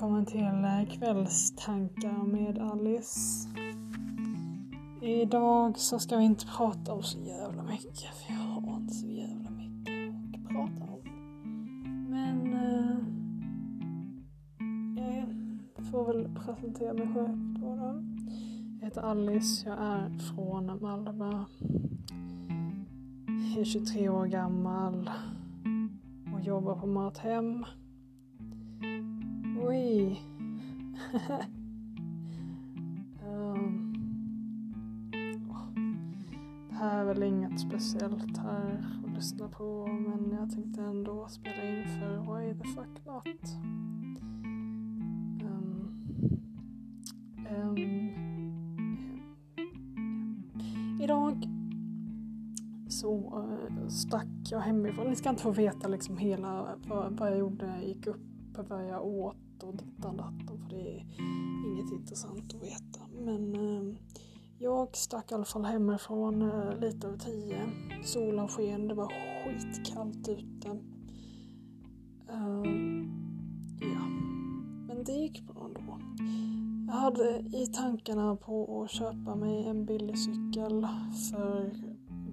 välkommen till Kvällstankar med Alice. Idag så ska vi inte prata om så jävla mycket, för jag har inte så jävla mycket att prata om. Men jag får väl presentera mig själv på den. Jag heter Alice, jag är från Malmö. Jag är 23 år gammal och jobbar på mathem. Oj! Det här är väl inget speciellt här att lyssna på, men jag tänkte ändå spela in för why the fuck not. Idag så stack jag hemifrån. Ni ska inte få veta liksom hela vad jag gjorde, gick upp, vad jag åt och dittan datten, för det är inget intressant att veta. Men jag stack i alla fall hemifrån lite över 10. Solen sken, det var skitkallt ute. Men det gick bra ändå. Jag hade i tankarna på att köpa mig en billig cykel, för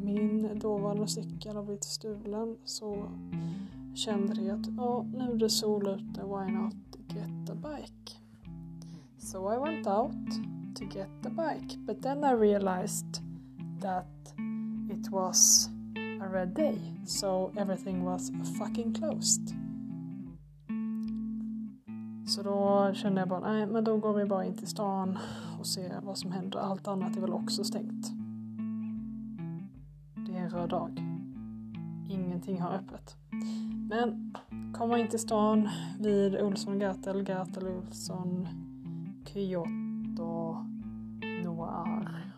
min dåvarande cykel har blivit stulen. Så kände det att nu är det sol ute, why not get a bike? So I went out to get the bike, but then I realized that it was a red day, so everything was fucking closed. Så då kände jag bara, nej men då går vi bara in till stan och ser vad som händer, allt annat är väl också stängt. Det är en röd dag. Ingenting har öppet. Men komma in till stan vid Olsson, Gatel, Olsson, Kyoto, Noir.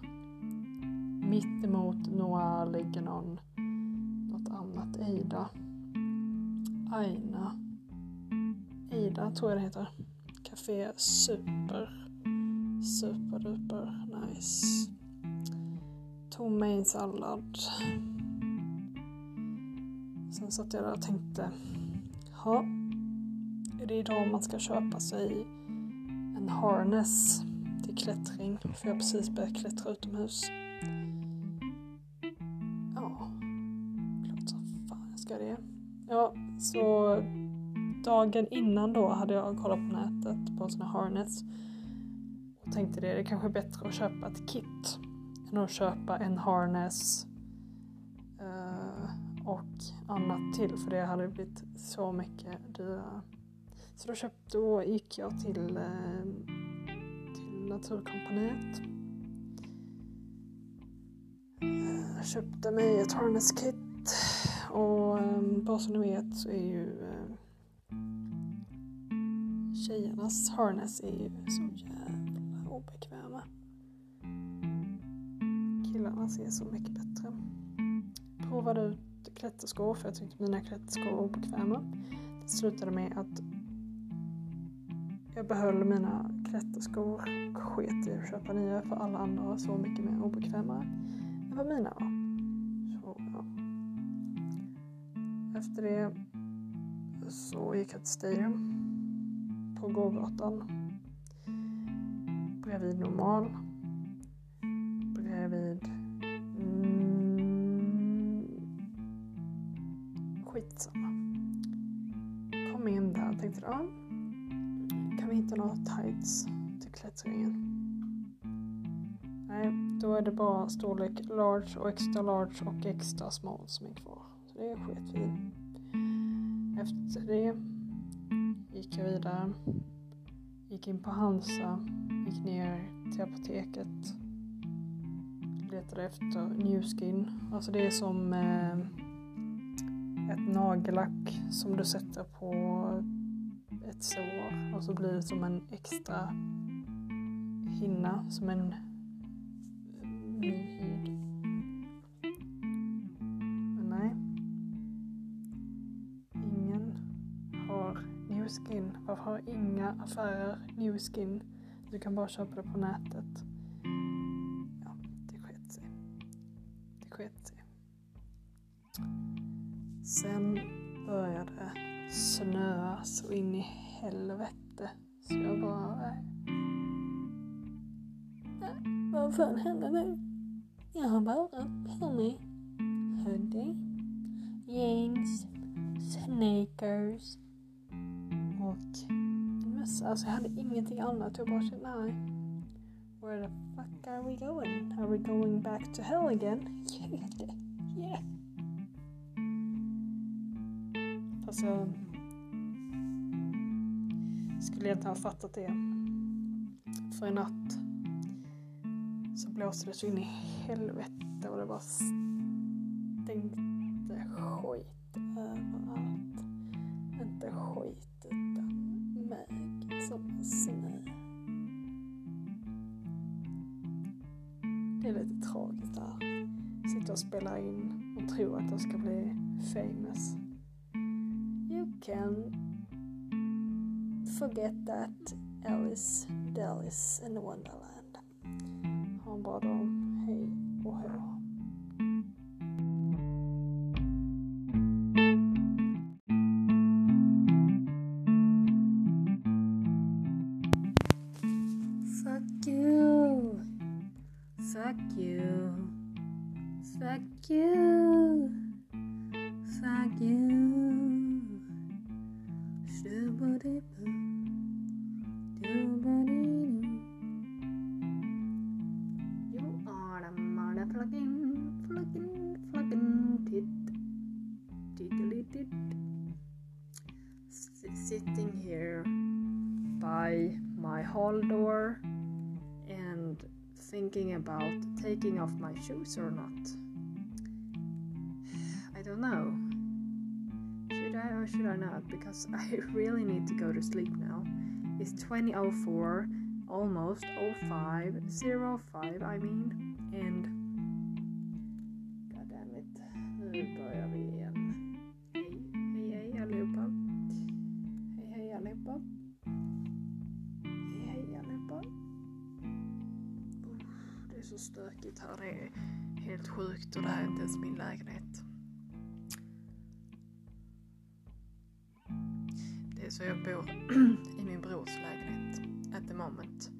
Mitt emot Noir ligger något annat. Aina tror jag det heter. Café super nice. Tomatsallad. Sen satt jag där och tänkte, är det idag man ska köpa sig en harness till klättring? För jag har precis börjat klättra utomhus. Ja, klart som fan jag ska det. Ja, så dagen innan då hade jag kollat på nätet på såna harness. Och tänkte det är kanske bättre att köpa ett kit än att köpa en harness och annat till, för det hade blivit så mycket dyrare. Så då gick jag till Naturkompaniet. Jag köpte mig ett harness-kit, och bara som ni vet så är ju tjejernas harness är ju så jävla obekväma. Killarnas är så mycket bättre. Provade ut klätterskor, för jag tyckte mina klätterskor var obekväma. Det slutade med att jag behöll mina klätterskor och sket i att köpa nya, för alla andra var så mycket mer obekväma än vad mina var. Så, ja. Efter det så gick jag till Stadium på gågatan bredvid Normal, bredvid skitsamma. Kom in där och tänkte, kan vi hitta några tights till klättringen? Nej, då är det bara storlek large och extra large och extra small som är kvar. Så det är skitfint. Efter det gick jag vidare. Gick in på Hansa. Gick ner till apoteket. Letade efter New Skin. Alltså det är som ett nagellack som du sätter på ett sår, och så blir det som en extra hinna, som en myhud. Men nej, ingen har New Skin. Varför har inga affärer New Skin? Du kan bara köpa det på nätet. Ja, det skett sig. Sen började snöa så in i helvete. Så jag bara, nej, vad fan hände nu? Jag har bara på mig hoodie, jeans, sneakers och mössa. Alltså jag hade ingenting annat. Jag bara kände, nej. Where the fuck are we going? Are we going back to hell again? Yeah. Fast jag skulle inte ha fattat det. För en natt så blåste det så in i helvete och det bara stänkte skit överallt. Inte skit utan mög som snö. Det är lite tragiskt där. Sitter och spelar in och tror att de ska bli famous. You can forget that Alice, Dallas in Wonderland. Ha en bra dag. Hej och hej. Sitting here by my hall door and thinking about taking off my shoes or not. I don't know. Should I or should I not? Because I really need to go to sleep now. It's 20:04, almost 05:05 I mean, and så stökigt här, det är helt sjukt och det här är inte ens min lägenhet. Det är så jag bor i min brors lägenhet at the moment.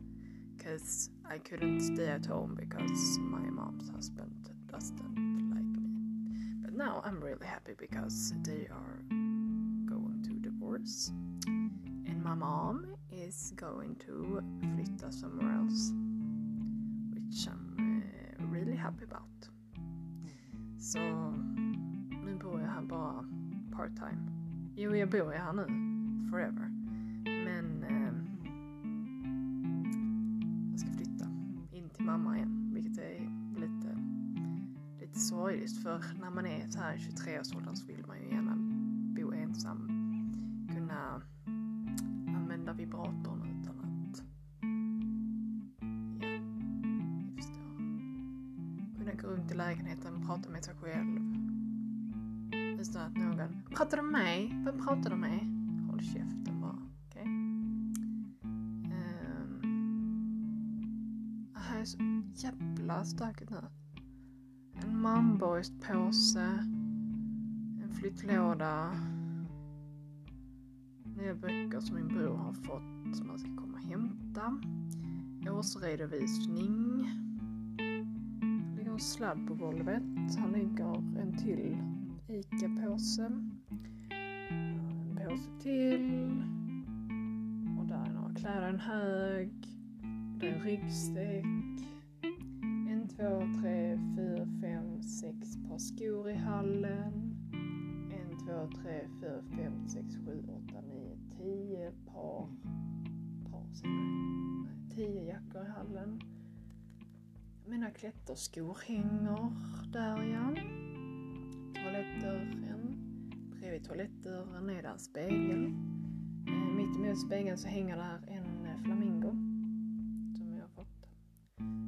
Because I couldn't stay at home because my mom's husband doesn't like me. But now I'm really happy because they are going to divorce. And my mom is going to flytta somewhere else. Which I'm really happy about. Så nu bor jag här bara part-time. Jo, jag bor här nu forever. Men jag ska flytta in till mamma igen, vilket är lite sorgligt. För när man är så här 23-årsåldern så vill man ju gärna bo ensam. Kunna använda vibratorn utan att runt i lägenheten, prata med sig själv utan att någon pratar om mig, vem pratar om mig? Håll käften bara, okej? Det här är så jävla stökigt nu. En manborgspåse, en flyttlåda, nya böcker som min bror har fått som han ska komma och hämta, årsredovisning, sladd på golvet. Han lägger en till ICA-påse. En påse till. Och där är några kläder, en hög. Det är en ryggsäck. 1, 2, 3, 4, 5, 6 par skor i hallen. 1, 2, 3, 4, 5, 6, 7, 8, 9, 10 par skor. 10 jackor i hallen. Mina klätterskor hänger där, ja. Toalettdörren. Bredvid toalettdörren är där en spegel. Mitt emot spegeln så hänger där en flamingo som jag har fått.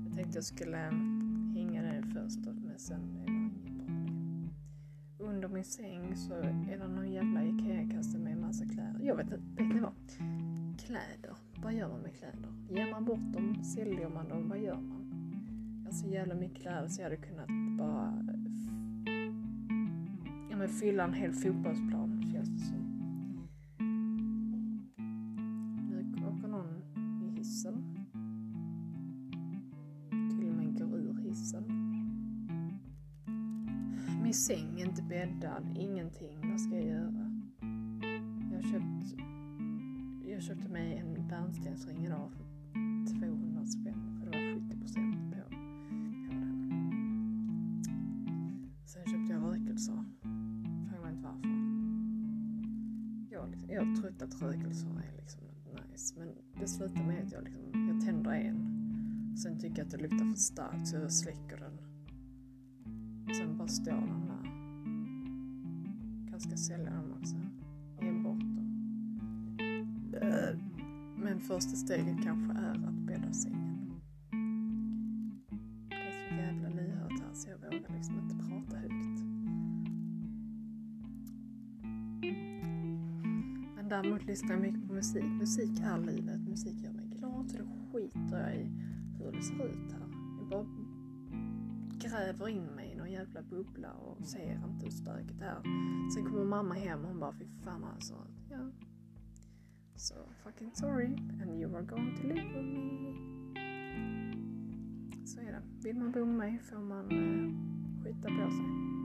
Jag tänkte jag skulle hänga den i fönstret, men sen är det ingen bra. Under min säng så är det någon jävla IKEA-kasse med en massa kläder. Jag vet ni vad? Kläder. Vad gör man med kläder? Ger man bort dem? Säljer man dem? Vad gör man? Så jävla mycket kläder så jag hade kunnat bara fylla en hel fotbollsplan, känns det som. Nu åker min säng inte bäddad, ingenting. Vad ska jag göra? Jag köpte mig en bärnstensring idag för 200 spänn, för det var 70% på den. Sen köpte jag rökelser. Frågar man inte varför. Jag har trött att rökelser är liksom nice, men det slutar med att jag tänder en. Sen tycker jag att det luktar för starkt, så jag släcker den. Sen bara står den där. Kanske sälja den också. Ge bort den. Men första steget kanske är att bädda sängen. Det är så jävla nyhört här, så jag vågar inte prata högt. Men däremot lyssnar jag mycket på musik. Musik är livet. Musik gör mig glad, så det skiter jag i hur det ser ut här. Jag bara gräver in mig i någon jävla bubbla och ser inte hur stökigt det är. Sen kommer mamma hem och hon bara, fy fan alltså. Ja. So fucking sorry. And you are going to live with me. Så är det. Vill man bo med mig får man skita på sig.